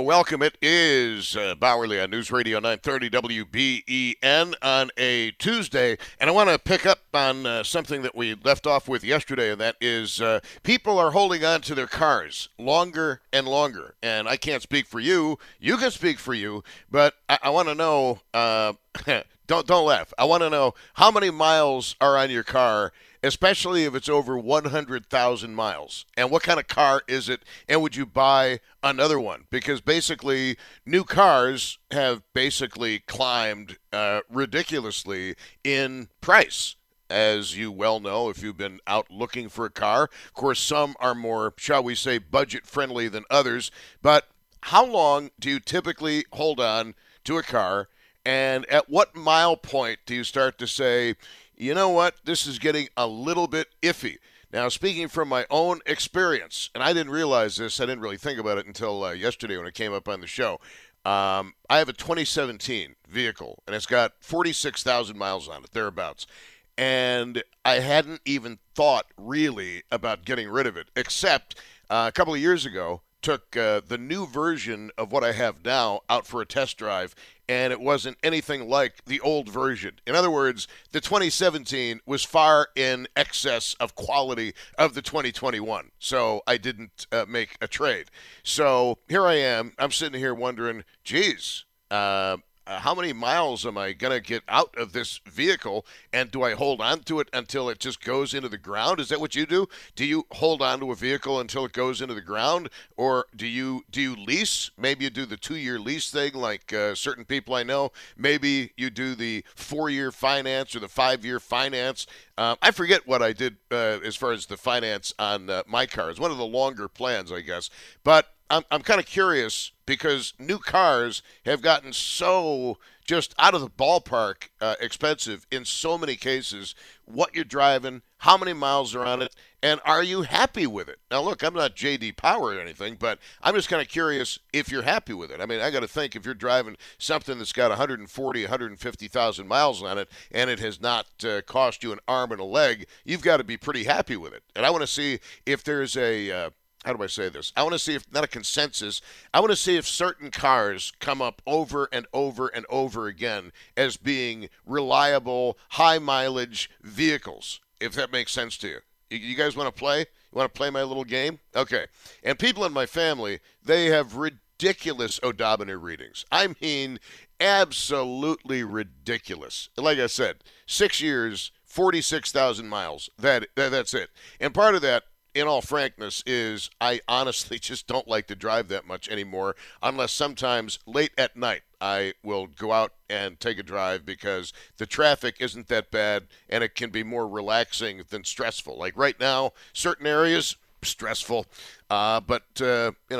Welcome. It is Bowerly on News Radio 930 WBEN on a Tuesday. And I want to pick up on something that we left off with yesterday, and that is people are holding on to their cars longer and longer. And I can't speak for you. You can speak for you. But I want to know... Don't laugh. I want to know how many miles are on your car, especially if it's over 100,000 miles. And what kind of car is it? And would you buy another one? Because basically, new cars have basically climbed ridiculously in price, as you well know, if you've been out looking for a car. Of course, some are more, shall we say, budget-friendly than others. But how long do you typically hold on to a car? And at what mile point do you start to say, you know what, this is getting a little bit iffy? Now, speaking from my own experience, and I didn't realize this, I didn't really think about it until yesterday when it came up on the show. I have a 2017 vehicle, and it's got 46,000 miles on it, thereabouts. And I hadn't even thought really about getting rid of it, except a couple of years ago, took the new version of what I have now out for a test drive, and it wasn't anything like the old version. In other words, the 2017 was far in excess of quality of the 2021, so I didn't make a trade. So here I am. I'm sitting here wondering, geez, how many miles am I going to get out of this vehicle, and do I hold on to it until it just goes into the ground? Is that what you do? Do you hold on to a vehicle until it goes into the ground, or do you lease? Maybe you do the 2-year lease thing like certain people I know. Maybe you do the 4-year finance or the 5-year finance. I forget what I did as far as the finance on my car. It's one of the longer plans, I guess. But I'm kind of curious because new cars have gotten so just out of the ballpark expensive in so many cases. What you're driving, how many miles are on it, and are you happy with it? Now, look, I'm not J.D. Power or anything, but I'm just kind of curious if you're happy with it. I mean, I got to think if you're driving something that's got 140,000, 150,000 miles on it and it has not cost you an arm and a leg, you've got to be pretty happy with it. And I want to see if there's a... how do I say this? I want to see if, not a consensus, I want to see if certain cars come up over and over and over again as being reliable, high-mileage vehicles, if that makes sense to you. You guys want to play? You want to play my little game? Okay. And people in my family, they have ridiculous odometer readings. I mean, absolutely ridiculous. Like I said, 6 years, 46,000 miles. That's it. And part of that, in all frankness, is I honestly just don't like to drive that much anymore, unless sometimes late at night I will go out and take a drive because the traffic isn't that bad and it can be more relaxing than stressful. Like right now, certain areas, stressful, but, 3 in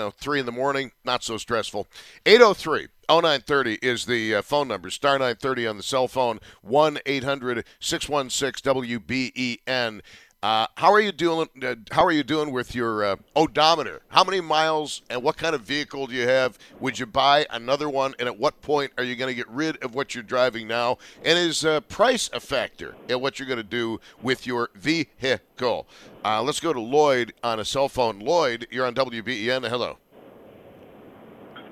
the morning, not so stressful. 803. 0930 is the phone number, star 930 on the cell phone, 1-800-616-WBEN. How are you doing? How are you doing with your odometer? How many miles and what kind of vehicle do you have? Would you buy another one? And at what point are you going to get rid of what you're driving now? And is price a factor in what you're going to do with your vehicle? Let's go to Lloyd on a cell phone. Lloyd, you're on WBEN. Hello.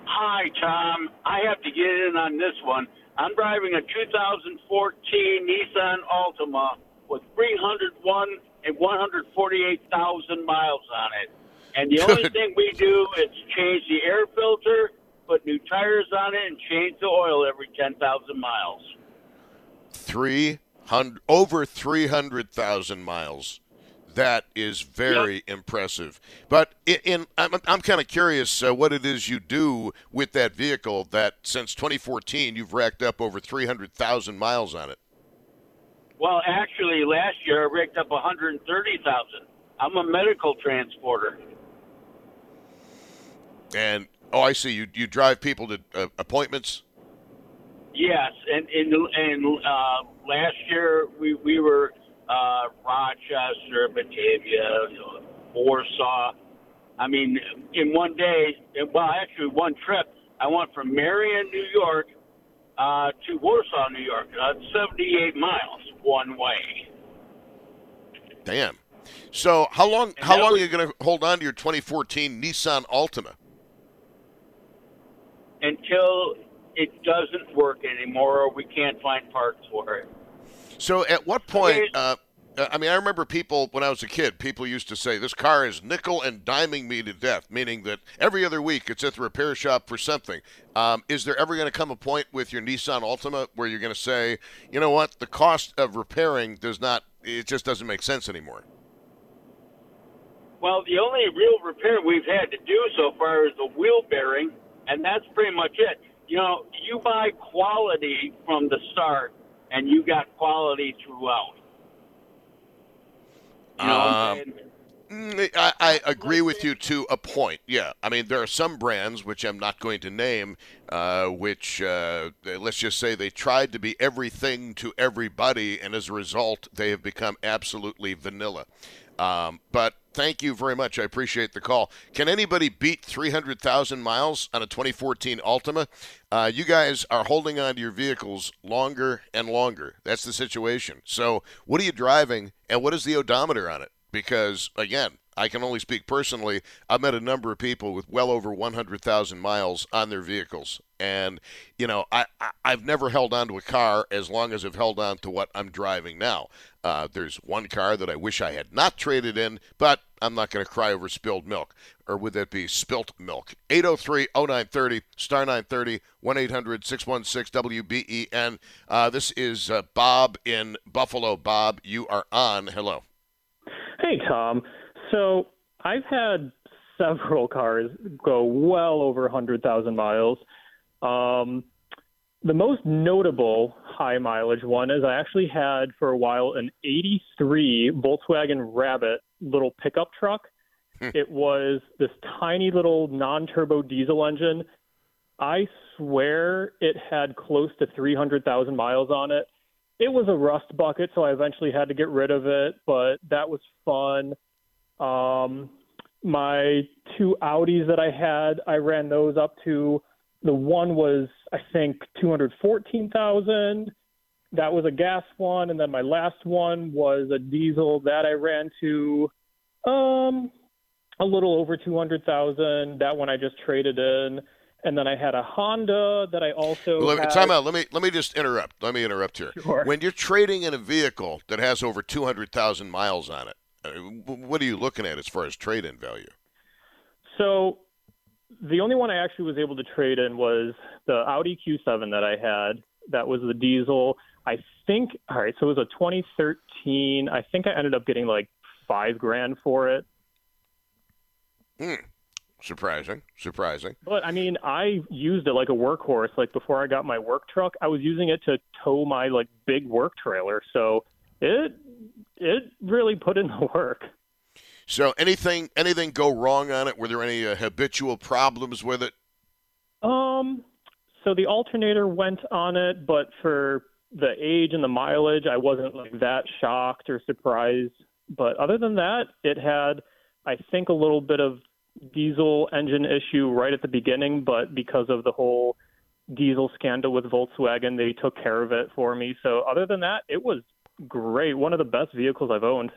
Hi, Tom. I have to get in on this one. I'm driving a 2014 Nissan Altima with 301 and 148,000 miles on it. And the only thing we do is change the air filter, put new tires on it, and change the oil every 10,000 miles. Over 300,000 miles. That is very impressive. But I'm kind of curious what it is you do with that vehicle that since 2014 you've racked up over 300,000 miles on it. Well, actually, last year I racked up 130,000. I'm a medical transporter. And, oh, I see. You drive people to appointments? Yes. And last year we were Rochester, Batavia, Warsaw. I mean, in one day, well, actually one trip, I went from Marion, New York, to Warsaw, New York. 78 miles one way. Damn. So how long are you going to hold on to your 2014 Nissan Altima? Until it doesn't work anymore or we can't find parts for it. So at what point, I remember people, when I was a kid, people used to say, this car is nickel and diming me to death, meaning that every other week it's at the repair shop for something. Is there ever going to come a point with your Nissan Altima where you're going to say, you know what, the cost of repairing it just doesn't make sense anymore? Well, the only real repair we've had to do so far is the wheel bearing, and that's pretty much it. You know, you buy quality from the start, and you got quality throughout. You know what I'm saying? I agree with you to a point, yeah. I mean, there are some brands, which I'm not going to name, which let's just say they tried to be everything to everybody, and as a result, they have become absolutely vanilla. But thank you very much. I appreciate the call. Can anybody beat 300,000 miles on a 2014 Altima? You guys are holding on to your vehicles longer and longer. That's the situation. So what are you driving, and what is the odometer on it? Because, again, I can only speak personally. I've met a number of people with well over 100,000 miles on their vehicles. And, you know, I've never held on to a car as long as I've held on to what I'm driving now. There's one car that I wish I had not traded in, but I'm not going to cry over spilled milk. Or would that be spilt milk? 803-0930, star 930, 1-800-616-WBEN. This is Bob in Buffalo. Bob, you are on. Hello. Hey, Tom. So I've had several cars go well over 100,000 miles. The most notable high mileage one is I actually had for a while an 83 Volkswagen Rabbit little pickup truck. It was this tiny little non-turbo diesel engine. I swear it had close to 300,000 miles on it. It was a rust bucket, so I eventually had to get rid of it, but that was fun. My two Audis that I had, I ran those up to, the one was, I think, 214,000. That was a gas one. And then my last one was a diesel that I ran to a little over 200,000. That one I just traded in. And then I had a Honda that I also Time out. Let me just interrupt. Let me interrupt here. Sure. When you're trading in a vehicle that has over 200,000 miles on it, what are you looking at as far as trade-in value? So the only one I actually was able to trade in was the Audi Q7 that I had. That was the diesel. I think, all right, so it was a 2013. I think I ended up getting like $5,000 for it. Surprising. But, I mean, I used it like a workhorse. Like before I got my work truck, I was using it to tow my like big work trailer. So it really put in the work. So anything go wrong on it? Were there any habitual problems with it? So the alternator went on it, but for the age and the mileage, I wasn't like that shocked or surprised. But other than that, it had, I think, a little bit of diesel engine issue right at the beginning, but because of the whole diesel scandal with Volkswagen, they took care of it for me. So other than that, it was great. One of the best vehicles I've owned.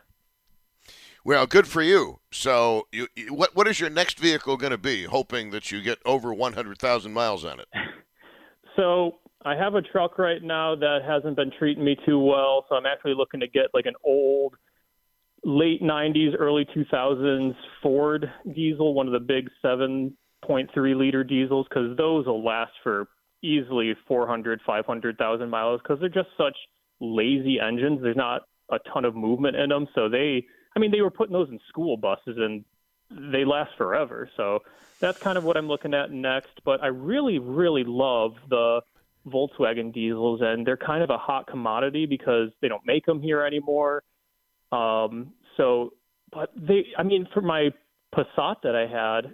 Well, good for you. So what is your next vehicle going to be, hoping that you get over 100,000 miles on it? So I have a truck right now that hasn't been treating me too well, so I'm actually looking to get like an old late 90s, early 2000s Ford diesel, one of the big 7.3-liter diesels, because those will last for easily 400, 500,000 miles because they're just such lazy engines. There's not a ton of movement in them, so they – I mean, they were putting those in school buses, and they last forever. So that's kind of what I'm looking at next. But I really, really love the Volkswagen diesels, and they're kind of a hot commodity because they don't make them here anymore. For my Passat that I had,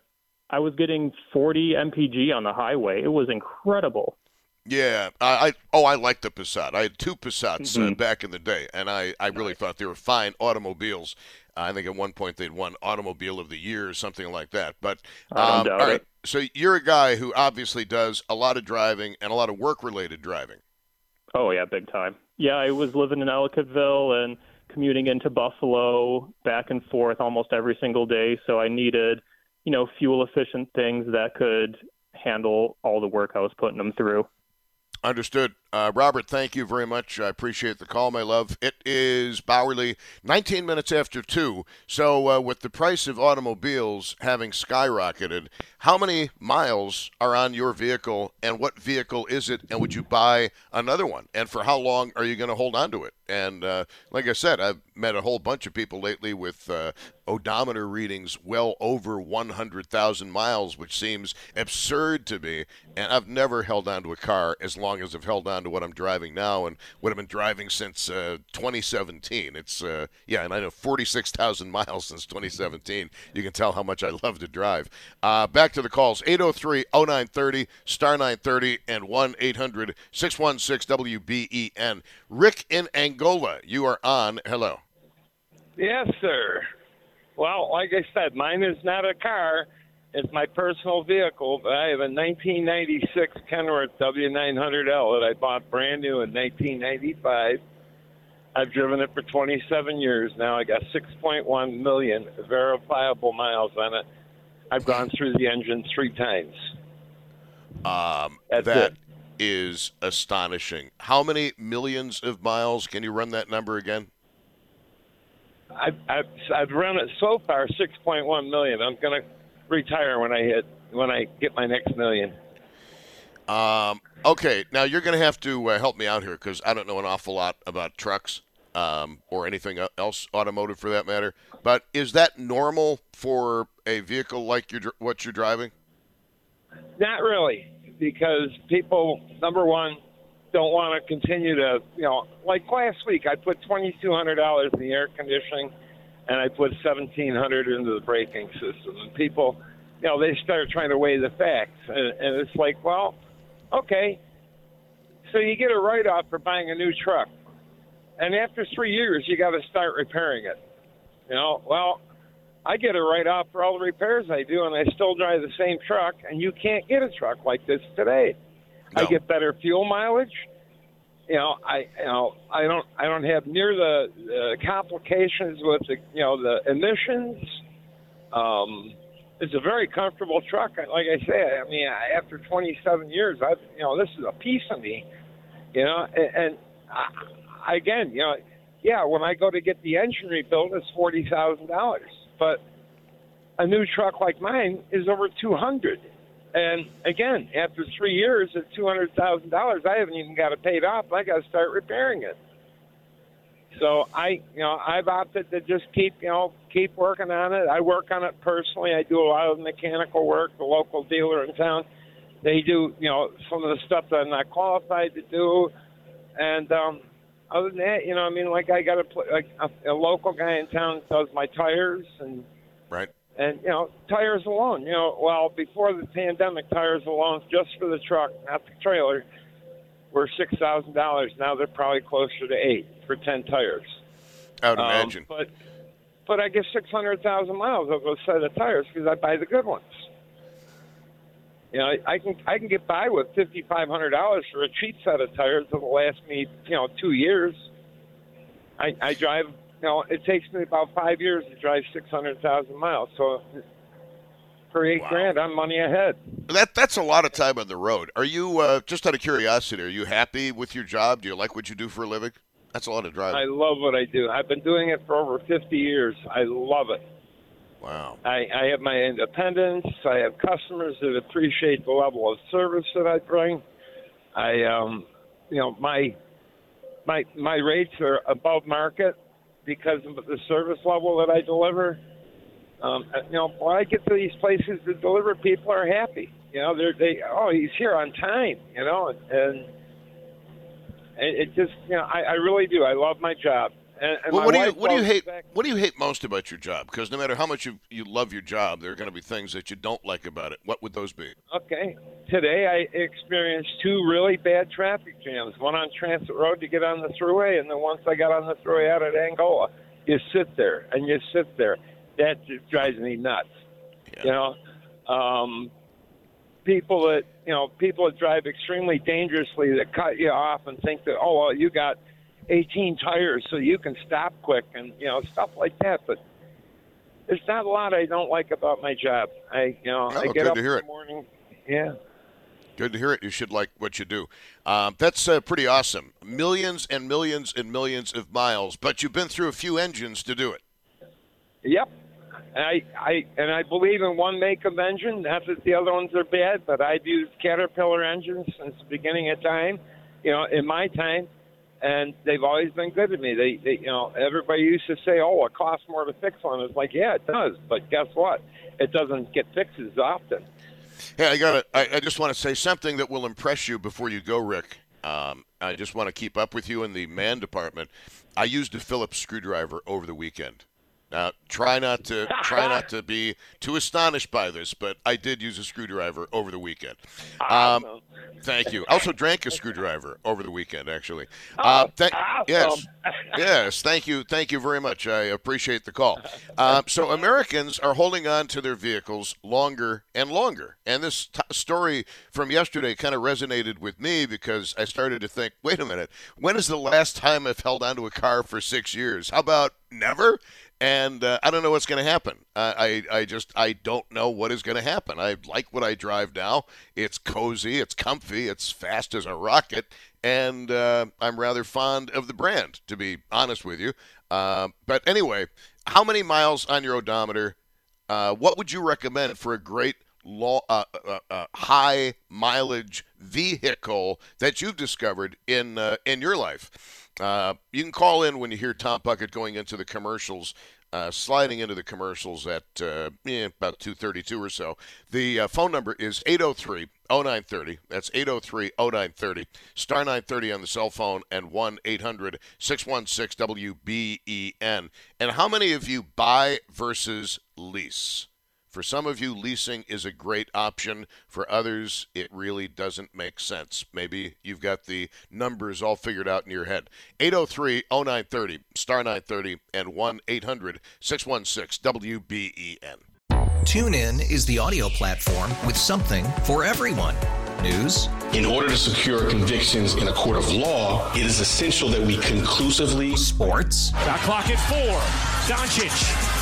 I was getting 40 mpg on the highway. It was incredible. Yeah. I like the Passat. I had two Passats back in the day, and I really thought they were fine automobiles. I think at one point they'd won Automobile of the Year or something like that. But all right, so you're a guy who obviously does a lot of driving and a lot of work-related driving. Oh, yeah, big time. Yeah, I was living in Ellicottville and commuting into Buffalo back and forth almost every single day, so I needed, you know, fuel-efficient things that could handle all the work I was putting them through. Understood. Robert, thank you very much. I appreciate the call, my love. It is Bowerly, 19 minutes after 2. So with the price of automobiles having skyrocketed, how many miles are on your vehicle, and what vehicle is it, and would you buy another one? And for how long are you going to hold on to it? And like I said, I've met a whole bunch of people lately with odometer readings well over 100,000 miles, which seems absurd to me. And I've never held on to a car as long as I've held on to what I'm driving now and what I've been driving since 2017. It's and I know 46,000 miles since 2017. You can tell how much I love to drive. Back to the calls, 803-0930, star 930, and 1-800-616-WBEN. Rick in Angola, you are on. Hello. Yes, sir. Well, like I said, mine is not a car. It's my personal vehicle, but I have a 1996 Kenworth W900L that I bought brand new in 1995. I've driven it for 27 years now. I got 6.1 million verifiable miles on it. I've gone through the engine 3 times. That is astonishing. How many millions of miles? Can you run that number again? I've run it so far 6.1 million. I'm going to retire when I get my next million. Okay, now you're going to have to help me out here because I don't know an awful lot about trucks or anything else automotive for that matter. But is that normal for a vehicle like what you're driving? Not really, because people, number one, don't want to continue to, you know, like last week I put $2,200 in the air conditioning. And I put $1,700 into the braking system. And people, you know, they start trying to weigh the facts. And it's like, well, okay. So you get a write-off for buying a new truck. And after 3 years, you got to start repairing it. You know, well, I get a write-off for all the repairs I do, and I still drive the same truck. And you can't get a truck like this today. No. I get better fuel mileage. I don't have near the complications with the emissions. It's a very comfortable truck. Like I said, I mean, after 27 years, this is a piece of me, And when I go to get the engine rebuilt, it's $40,000, but a new truck like mine is over $200,000. And again, after 3 years at $200,000, I haven't even got it paid off. I got to start repairing it. So I've opted to just keep working on it. I work on it personally. I do a lot of mechanical work. The local dealer in town, they do some of the stuff that I'm not qualified to do. And other than that, I got a local guy in town that does my tires and right. And, tires alone, before the pandemic, tires alone, just for the truck, not the trailer, were $6,000. Now they're probably closer to $8,000 for 10 tires. I would imagine. But I get 600,000 miles of those set of tires because I buy the good ones. I can get by with $5,500 for a cheap set of tires that'll last me, 2 years. I drive... it takes me about 5 years to drive 600,000 miles. So for $8,000, I'm money ahead. That's a lot of time on the road. Are you, just out of curiosity, are you happy with your job? Do you like what you do for a living? That's a lot of driving. I love what I do. I've been doing it for over 50 years. I love it. Wow. I have my independence. I have customers that appreciate the level of service that I bring. My rates are above market. because of the service level that I deliver. You know, when I get to these places to deliver, people are happy. You know, oh, he's here on time, you know, and it just, you know, I really do. I love my job. And well, what do you hate most about your job? Because no matter how much you love your job, there are going to be things that you don't like about it. What would those be? Okay. Today I experienced two really bad traffic jams, one on Transit Road to get on the thruway, and then once I got on the thruway out at Angola, you sit there. That just drives me nuts. Yeah. You know, people that drive extremely dangerously that cut you off and think that, oh, well, you got 18 tires so you can stop quick and, you know, stuff like that. But there's not a lot I don't like about my job. I get up in the morning. Yeah. Good to hear it. You should like what you do. That's pretty awesome. Millions and millions and millions of miles, but you've been through a few engines to do it. Yep. And I believe in one make of engine. Not that the other ones are bad, but I've used Caterpillar engines since the beginning of time, you know, in my time, and they've always been good to me. They you know, everybody used to say, oh, it costs more to fix one. It's like, yeah, it does, but guess what? It doesn't get fixed as often. Hey, I just want to say something that will impress you before you go, Rick. I just want to keep up with you in the man department. I used a Phillips screwdriver over the weekend. Now, try not to be too astonished by this, but I did use a screwdriver over the weekend. Awesome. Thank you. I also drank a screwdriver over the weekend, actually. Awesome. Yes. Thank you very much. I appreciate the call. So Americans are holding on to their vehicles longer and longer, and this story from yesterday kind of resonated with me because I started to think, wait a minute, when is the last time I've held onto a car for 6 years? How about never? And I don't know what's going to happen. I don't know what is going to happen. I like what I drive now. It's cozy. It's comfy. It's fast as a rocket. And I'm rather fond of the brand, to be honest with you. But anyway, how many miles on your odometer? What would you recommend for a great high mileage vehicle that you've discovered in your life? You can call in when you hear Tom Puckett going into the commercials, sliding into the commercials at about 2:32 or so. The phone number is 803-0930. That's 803-0930. Star 930 on the cell phone and 1-800-616-WBEN. And how many of you buy versus lease? For some of you, leasing is a great option. For others, it really doesn't make sense. Maybe you've got the numbers all figured out in your head. 803-0930, star 930, and 1-800-616-WBEN. TuneIn is the audio platform with something for everyone. News. In order to secure convictions in a court of law, it is essential that we conclusively. Sports. The clock at 4. Doncic.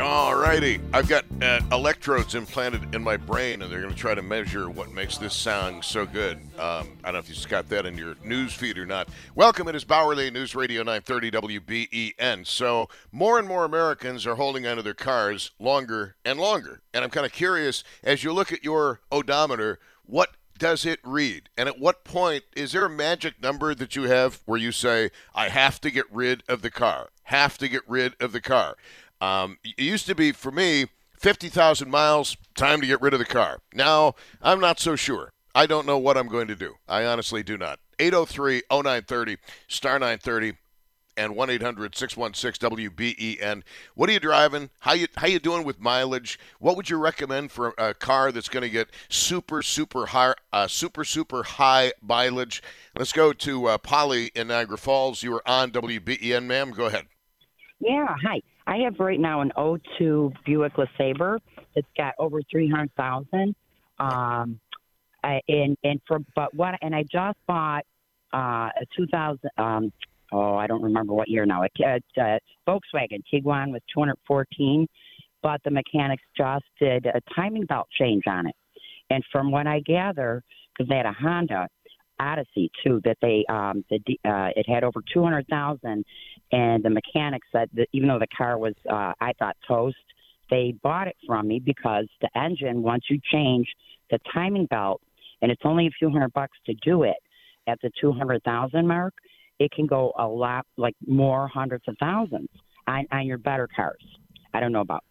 All righty. I've got electrodes implanted in my brain, and they're going to try to measure what makes this sound so good. I don't know if you just got that in your news feed or not. Welcome. It is Bowerly News Radio 930 WBEN. So more and more Americans are holding onto their cars longer and longer. And I'm kind of curious, as you look at your odometer, what does it read? And at what point, is there a magic number that you have where you say, I have to get rid of the car? Have to get rid of the car. It used to be, for me, 50,000 miles, time to get rid of the car. Now, I'm not so sure. I don't know what I'm going to do. I honestly do not. 803-0930, star 930, and 1-800-616-WBEN. What are you driving? How you doing with mileage? What would you recommend for a car that's going to get super high mileage? Let's go to Polly in Niagara Falls. You are on WBEN, ma'am. Go ahead. Yeah, hi. I I have right now an 02 Buick LeSabre. It's got over 300,000. And I just bought a 2000. I don't remember what year now. Volkswagen Tiguan with 214. But the mechanics just did a timing belt change on it. And from what I gather, because they had a Honda Odyssey too, that they it had over 200,000, and the mechanics said that even though the car was I thought toast, they bought it from me because the engine, once you change the timing belt, and it's only a few $100 to do it at the 200,000 mark, it can go a lot like more hundreds of thousands on your better cars. I don't know about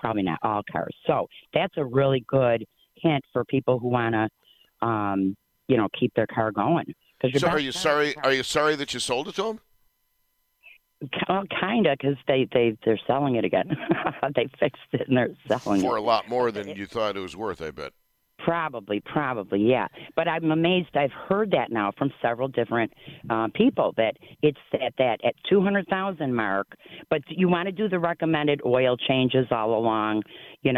probably not all cars. So that's a really good hint for people who want to keep their car going. So are you sorry? Are you sorry that you sold it to them? Well, kinda, because they're selling it again. They fixed it and they're selling for it. A lot more than you thought it was worth, I bet. Probably, yeah. But I'm amazed. I've heard that now from several different people that it's at 200,000 mark. But you want to do the recommended oil changes all along, and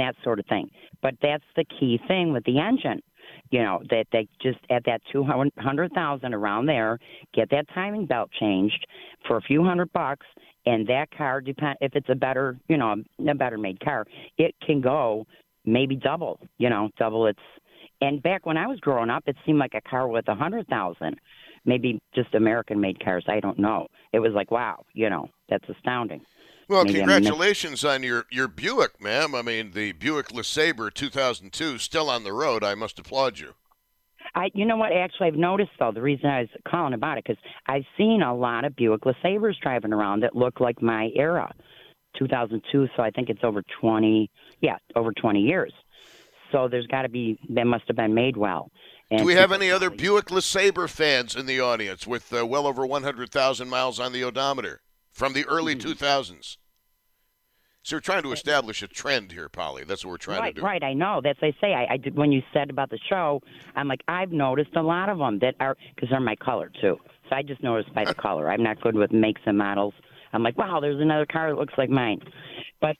that sort of thing. But that's the key thing with the engine. That they just at that 200,000 around there, get that timing belt changed for a few $100, and that car if it's a better, a better made car, it can go maybe double, double its. And back when I was growing up, it seemed like a car with 100,000, maybe just American made cars. I don't know. It was like, wow, that's astounding. Well, congratulations on your Buick, ma'am. I mean, the Buick LeSabre 2002 still on the road. I must applaud you. You know what? Actually, I've noticed, though, the reason I was calling about it, because I've seen a lot of Buick LeSabres driving around that look like my era, 2002. So I think it's over 20 years. So there's got to be, that must have been made well. And do we have any other Buick LeSabre fans in the audience with well over 100,000 miles on the odometer? From the early 2000s. So we're trying to establish a trend here, Polly. That's what we're trying to do. Right, I know. That's what I say. I did, when you said about the show, I'm like, I've noticed a lot of them that are, because they're my color, too. So I just noticed by the color. I'm not good with makes and models. I'm like, wow, there's another car that looks like mine. But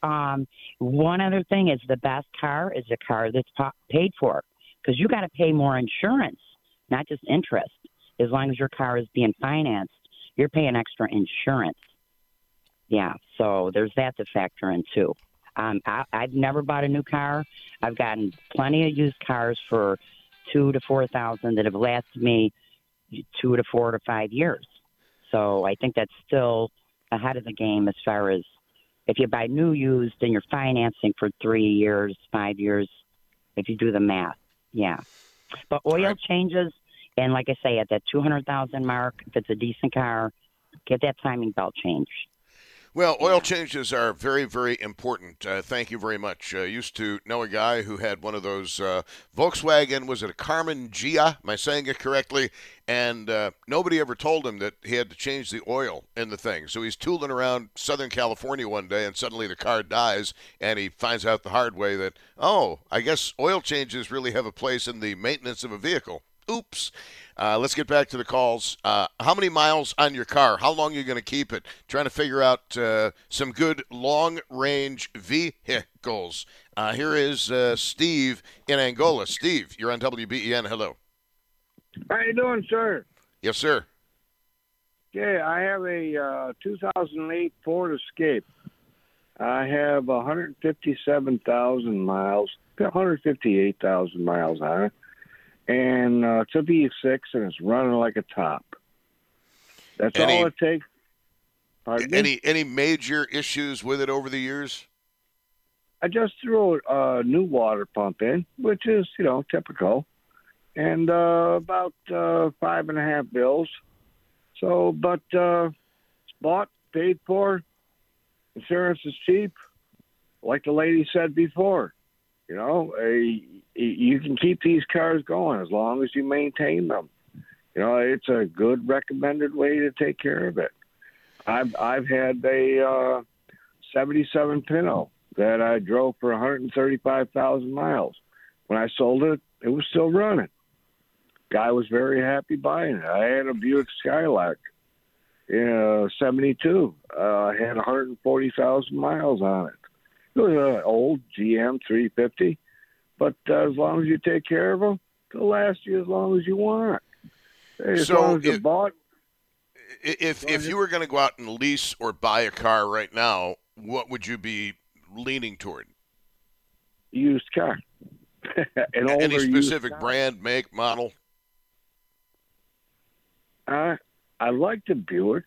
one other thing is the best car is a car that's paid for, because you got to pay more insurance, not just interest. As long as your car is being financed, you're paying extra insurance. Yeah, so there's that to factor in, too. I've never bought a new car. I've gotten plenty of used cars for $2,000 to $4,000 that have lasted me 2 to 4 to 5 years. So I think that's still ahead of the game as far as if you buy new used and you're financing for 3 years, 5 years, if you do the math. Yeah. But oil changes, and like I say, at that 200,000 mark, if it's a decent car, get that timing belt changed. Well, oil changes are very, very important. Thank you very much. I used to know a guy who had one of those Volkswagen, was it a Karmann Ghia? Am I saying it correctly? And nobody ever told him that he had to change the oil in the thing. So he's tooling around Southern California one day, and suddenly the car dies, and he finds out the hard way that, I guess oil changes really have a place in the maintenance of a vehicle. Oops. Let's get back to the calls. How many miles on your car? How long are you going to keep it? Trying to figure out some good long-range vehicles. Here is Steve in Angola. Steve, you're on WBEN. Hello. How you doing, sir? Yes, sir. Okay, I have a 2008 Ford Escape. I have 157,000 miles, 158,000 miles on it. And it's a V6, and it's running like a top. That's all it takes. Pardon me? Any major issues with it over the years? I just threw a new water pump in, which is, typical. And about $5.50. So, but it's bought, paid for. Insurance is cheap. Like the lady said before, you can keep these cars going as long as you maintain them. It's a good recommended way to take care of it. I've had a 77 Pinto that I drove for 135,000 miles. When I sold it, it was still running. Guy was very happy buying it. I had a Buick Skylark. 72. Had 140,000 miles on it. It was an old GM 350, but as long as you take care of them, they'll last you as long as you want. As so long as you bought. If you were going to go out and lease or buy a car right now, what would you be leaning toward? Used car. Any specific brand, make, model? I like the Buicks,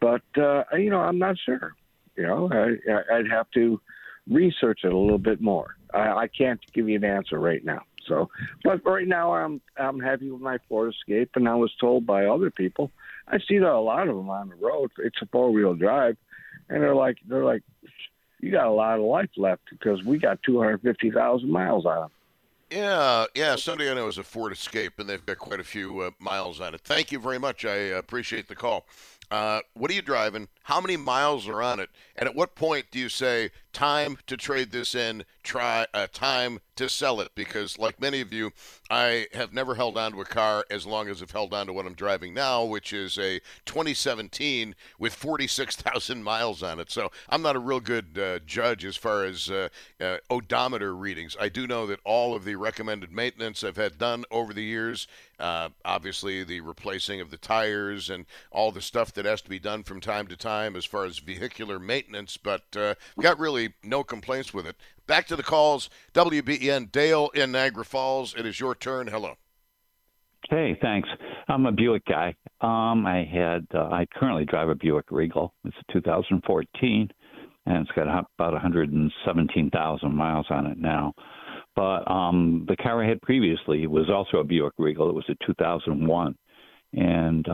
but I'm not sure. I'd have to research it a little bit more. I can't give you an answer right now. So, but right now I'm happy with my Ford Escape, and I was told by other people, I see that a lot of them on the road. It's a 4-wheel drive, and they're like, you got a lot of life left because we got 250,000 miles on them. Yeah. Somebody I know is a Ford Escape, and they've got quite a few miles on it. Thank you very much. I appreciate the call. What are you driving? How many miles are on it? And at what point do you say time to trade this in? Time to sell it? Because like many of you, I have never held on to a car as long as I've held on to what I'm driving now, which is a 2017 with 46,000 miles on it. So I'm not a real good judge as far as odometer readings. I do know that all of the recommended maintenance I've had done over the years, obviously the replacing of the tires and all the stuff that has to be done from time to time as far as vehicular maintenance, but got really no complaints with it. Back to the calls. WBEN, Dale in Niagara Falls. It is your turn. Hello. Hey, thanks. I'm a Buick guy. I currently drive a Buick Regal. It's a 2014, and it's got about 117,000 miles on it now. But the car I had previously was also a Buick Regal. It was a 2001, and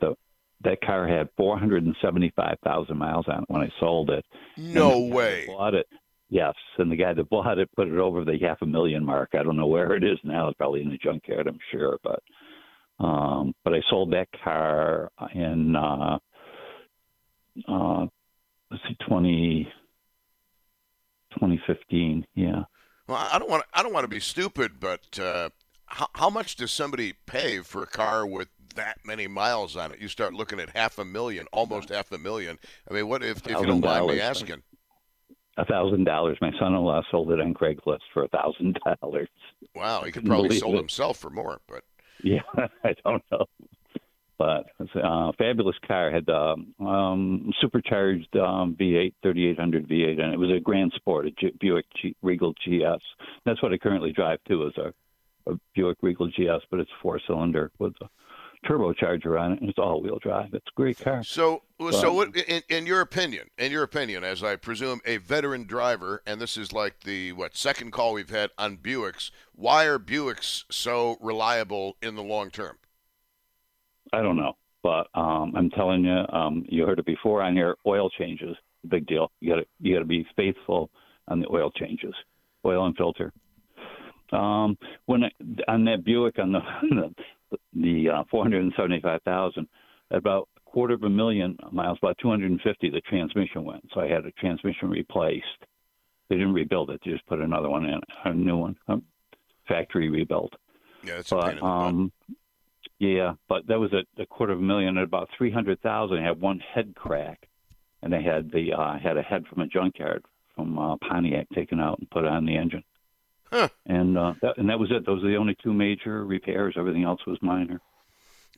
that car had 475,000 miles on it when I sold it. No way. Bought it. Yes, and the guy that bought it put it over the $500,000 mark. I don't know where it is now. It's probably in the junkyard, I'm sure. But I sold that car in 2015. Yeah. Well, I don't want to be stupid, but how much does somebody pay for a car with that many miles on it? You start looking at $500,000, almost $500,000. I mean, what if you don't mind me asking? $1,000. My son-in-law sold it on Craigslist for $1,000. Wow, he could probably sold himself for more, but yeah, I don't know. But it's a fabulous car. Had supercharged V8, 3800 V8, and it was a Grand Sport, a Buick Regal GS. That's what I currently drive too, is a Buick Regal GS, but it's 4-cylinder with a turbocharger on it, and it's all-wheel drive. It's a great car. So what, in your opinion, as I presume a veteran driver, and this is like the second call we've had on Buicks, why are Buicks so reliable in the long term? I don't know, but I'm telling you, you heard it before on here. Oil changes, big deal. You got to be faithful on the oil changes, oil and filter. On that Buick, on the 475,000, about $250,000 miles, about 250, the transmission went. So I had a transmission replaced. They didn't rebuild it; they just put another one in, a new one, factory rebuilt. Yeah, that's a pain in the butt. Yeah, but that was a $250,000 at about 300,000. I had one head crack, and I had had a head from a junkyard from Pontiac taken out and put on the engine. Huh. And that was it. Those are the only two major repairs. Everything else was minor.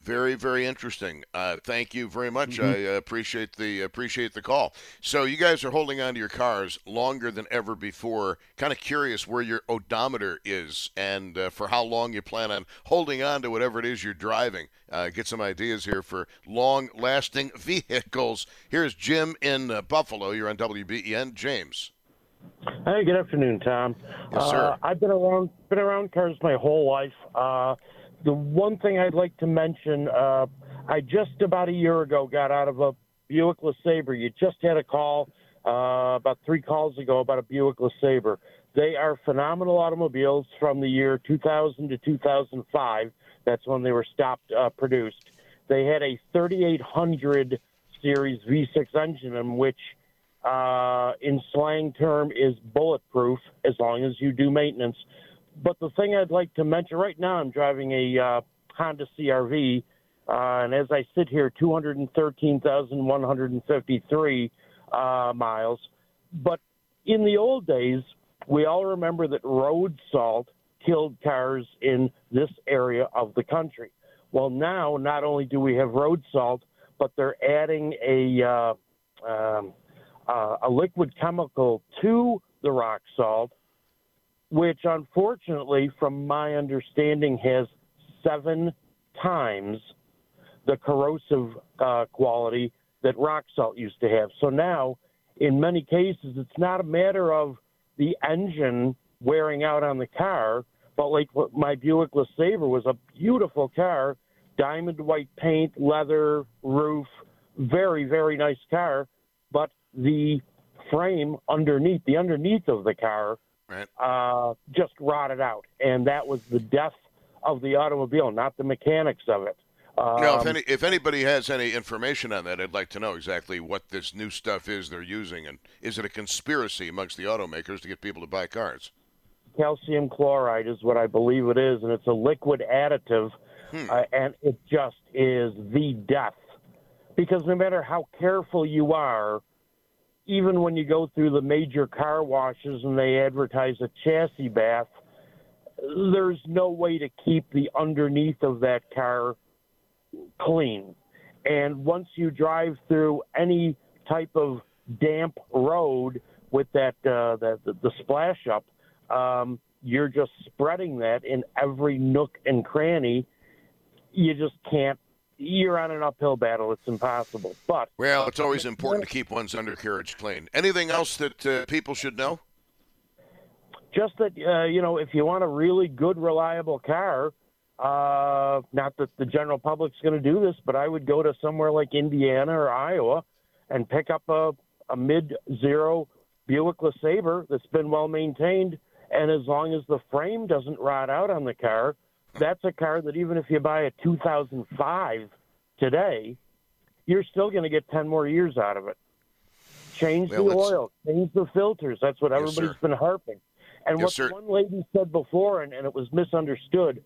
Very, very interesting. Thank you very much. Mm-hmm. I appreciate the call. So you guys are holding on to your cars longer than ever before. Kind of curious where your odometer is and for how long you plan on holding on to whatever it is you're driving. Get some ideas here for long-lasting vehicles. Here's Jim in Buffalo. You're on WBEN. James. Hey, good afternoon, Tom. Yes, sir. I've been around cars my whole life. The one thing I'd like to mention, I just about a year ago got out of a Buick LeSabre. You just had a call about 3 calls ago about a Buick LeSabre. They are phenomenal automobiles from the year 2000 to 2005. That's when they were stopped produced. They had a 3800 series V6 engine, in which in slang term is bulletproof as long as you do maintenance. But the thing I'd like to mention, right now I'm driving a Honda CRV. And as I sit here, 213,153 miles. But in the old days, we all remember that road salt killed cars in this area of the country. Well, now, not only do we have road salt, but they're adding a liquid chemical to the rock salt, which unfortunately, from my understanding, has 7 times the corrosive quality that rock salt used to have. So now, in many cases, it's not a matter of the engine wearing out on the car, but like my Buick LeSabre was a beautiful car, diamond white paint, leather, roof, very, very nice car, but the frame underneath, the underneath of the car, right, just rotted out, and that was the death of the automobile, not the mechanics of it. Now, if anybody has any information on that, I'd like to know exactly what this new stuff is they're using, and is it a conspiracy amongst the automakers to get people to buy cars? Calcium chloride is what I believe it is, and it's a liquid additive, and it just is the death. Because no matter how careful you are, even when you go through the major car washes and they advertise a chassis bath, there's no way to keep the underneath of that car clean. And once you drive through any type of damp road with that the splash up, you're just spreading that in every nook and cranny. You just can't. You're on an uphill battle. It's impossible. But well, it's always important to keep one's undercarriage clean. Anything else that people should know? Just that, you know, if you want a really good, reliable car, not that the general public's going to do this, but I would go to somewhere like Indiana or Iowa and pick up a mid-zero Buick LeSabre that's been well-maintained, and as long as the frame doesn't rot out on the car, that's a car that even if you buy a 2005 today, you're still going to get 10 more years out of it. Change the oil, change the filters. That's what everybody's been harping. And what one lady said before, and it was misunderstood,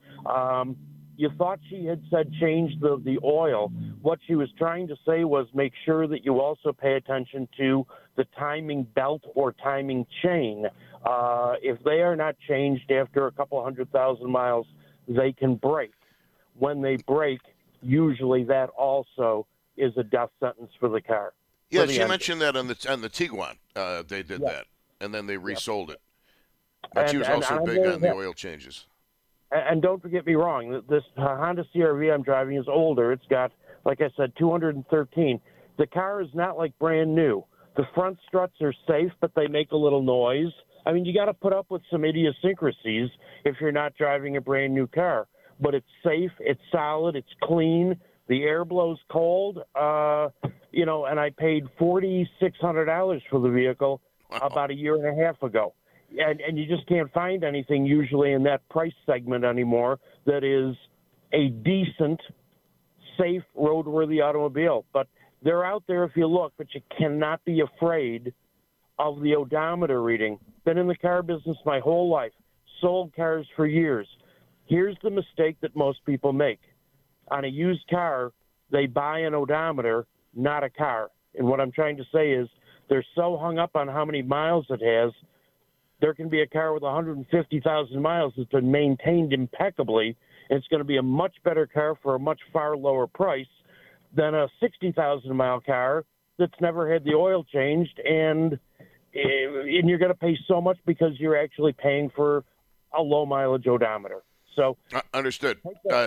you thought she had said change the oil. What she was trying to say was make sure that you also pay attention to the timing belt or timing chain. If they are not changed after a couple 100,000 miles, they can break. When they break, usually that also is a death sentence for the car. Yeah, she mentioned that on the Tiguan. They did that, and then they resold it. But she was also big on the oil changes. And don't forget me wrong, this Honda CRV I'm driving is older. It's got, like I said, 213. The car is not like brand new. The front struts are safe, but they make a little noise. I mean, you got to put up with some idiosyncrasies if you're not driving a brand new car. But it's safe, it's solid, it's clean. The air blows cold, you know. And I paid $4,600 for the vehicle about a year and a half ago. And you just can't find anything usually in that price segment anymore that is a decent, safe, roadworthy automobile. But they're out there if you look, but you cannot be afraid of the odometer reading. Been in the car business my whole life, sold cars for years. Here's the mistake that most people make. On a used car, they buy an odometer, not a car. And what I'm trying to say is they're so hung up on how many miles it has. There can be a car with 150,000 miles that's been maintained impeccably, and it's going to be a much better car for a much far lower price than a 60,000-mile car that's never had the oil changed, and you're going to pay so much because you're actually paying for a low-mileage odometer. So understood.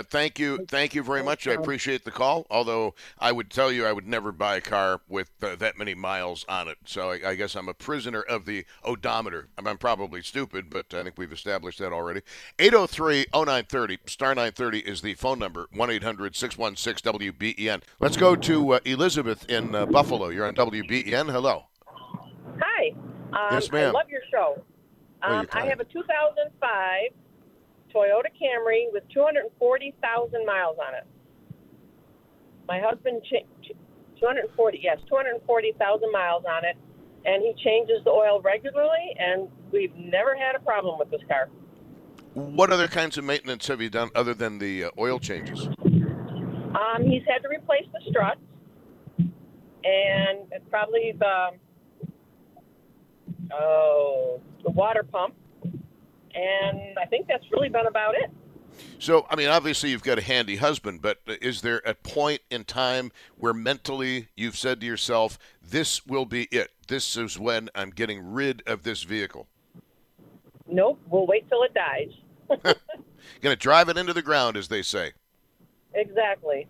Thank you very much. I appreciate the call, although I would tell you I would never buy a car with that many miles on it. So I guess I'm a prisoner of the odometer. I'm probably stupid, but I think we've established that already. 803-0930, star 930 is the phone number, 1-800-616-WBEN. Let's go to Elizabeth in Buffalo. You're on WBEN. Hello. Hi. Yes, ma'am. I love your show. I have a 2005 Toyota Camry with 240,000 miles on it. My husband changed 240,000 miles on it, and he changes the oil regularly, and we've never had a problem with this car. What other kinds of maintenance have you done other than the oil changes? He's had to replace the struts, and probably the water pump, and I think that's really been about it. So, I mean, obviously you've got a handy husband, but is there a point in time where mentally you've said to yourself, this will be it? This is when I'm getting rid of this vehicle? Nope, we'll wait till it dies. Going to drive it into the ground, as they say. Exactly.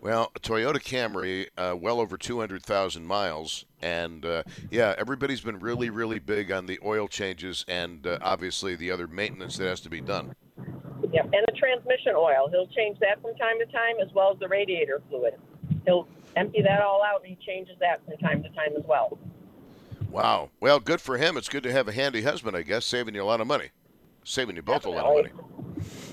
Well, a Toyota Camry, well over 200,000 miles. And, yeah, everybody's been really, really big on the oil changes and obviously the other maintenance that has to be done. Yep, and the transmission oil. He'll change that from time to time, as well as the radiator fluid. He'll empty that all out, and he changes that from time to time as well. Wow. Well, good for him. It's good to have a handy husband, I guess, saving you a lot of money. Saving you both a lot of money.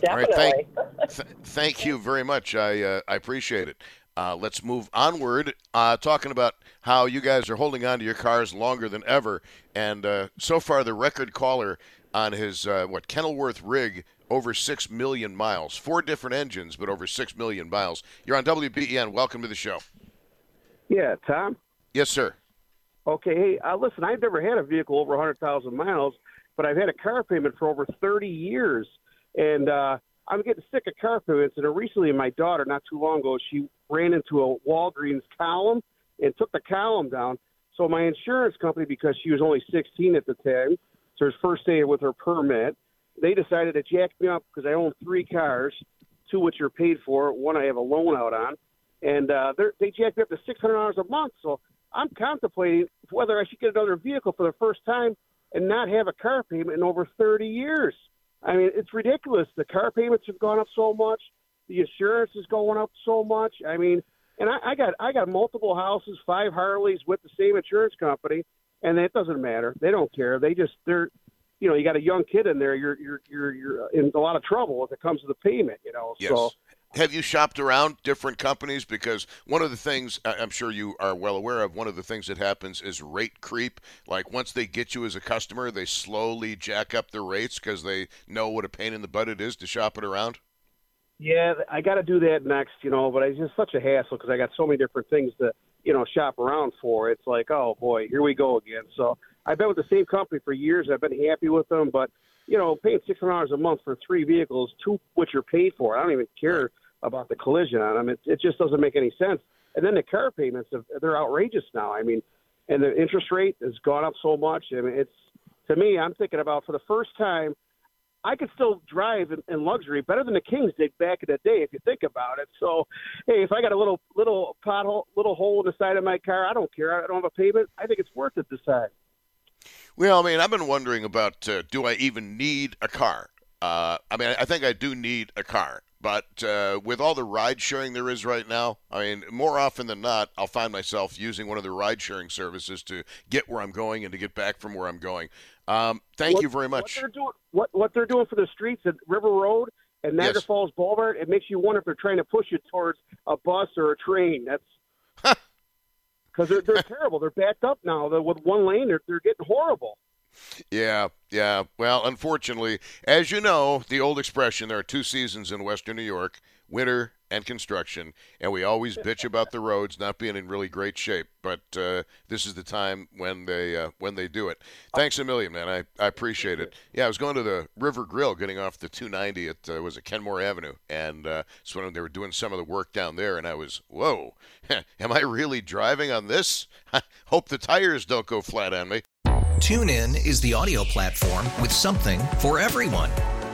Definitely. All right, thank you very much. I appreciate it. Let's move onward, talking about how you guys are holding on to your cars longer than ever. And so far, the record caller on his, Kenilworth rig, over 6 million miles. 4 different engines, but over 6 million miles. You're on WBEN. Welcome to the show. Yeah, Tom? Yes, sir. Okay. Hey, listen, I've never had a vehicle over 100,000 miles, but I've had a car payment for over 30 years. And I'm getting sick of car payments. And recently, my daughter, not too long ago, she ran into a Walgreens column and took the column down. So my insurance company, because she was only 16 at the time, so her first day with her permit, they decided to jack me up because I own 3 cars, 2 which are paid for, 1 I have a loan out on. And they jacked me up to $600 a month. So I'm contemplating whether I should get another vehicle for the first time and not have a car payment in over 30 years. I mean, it's ridiculous. The car payments have gone up so much. The insurance is going up so much. I mean, and I got multiple houses, 5 Harleys with the same insurance company, and it doesn't matter. They don't care. They're you know, you got a young kid in there. You're in a lot of trouble if it comes to the payment. You know. Yes. So, have you shopped around different companies? Because one of the things I'm sure you are well aware of, one of the things that happens is rate creep. Like once they get you as a customer, they slowly jack up the rates because they know what a pain in the butt it is to shop it around. Yeah, I got to do that next, you know, but it's just such a hassle because I got so many different things to, you know, shop around for. It's like, oh, boy, here we go again. So I've been with the same company for years. I've been happy with them, but, you know, paying $600 a month for 3 vehicles, 2 which are paid for. I don't even care about the collision on them. It just doesn't make any sense. And then the car payments, they're outrageous now. I mean, and the interest rate has gone up so much. I mean, it's, to me, I'm thinking about for the first time, I could still drive in luxury better than the Kings did back in the day, if you think about it. So, hey, if I got a little pothole, little hole in the side of my car, I don't care. I don't have a payment. I think it's worth it this time. Well, I mean, I've been wondering about do I even need a car? I mean, I think I do need a car. But with all the ride-sharing there is right now, I mean, more often than not, I'll find myself using one of the ride-sharing services to get where I'm going and to get back from where I'm going. Thank you very much. What they're doing for the streets at River Road and Niagara Falls Boulevard, it makes you wonder if they're trying to push you towards a bus or a train. That's because they're terrible. They're backed up now. With one lane, they're getting horrible. Yeah. Well, unfortunately, as you know, the old expression, there are 2 seasons in Western New York, winter and construction, and we always bitch about the roads not being in really great shape, but this is the time when they do it. Thanks a million, man. I appreciate it. Yeah, I was going to the River Grill, getting off the 290 at Kenmore Avenue, and it's when they were doing some of the work down there, and I was, whoa, am I really driving on this? Hope the tires don't go flat on me. TuneIn is the audio platform with something for everyone.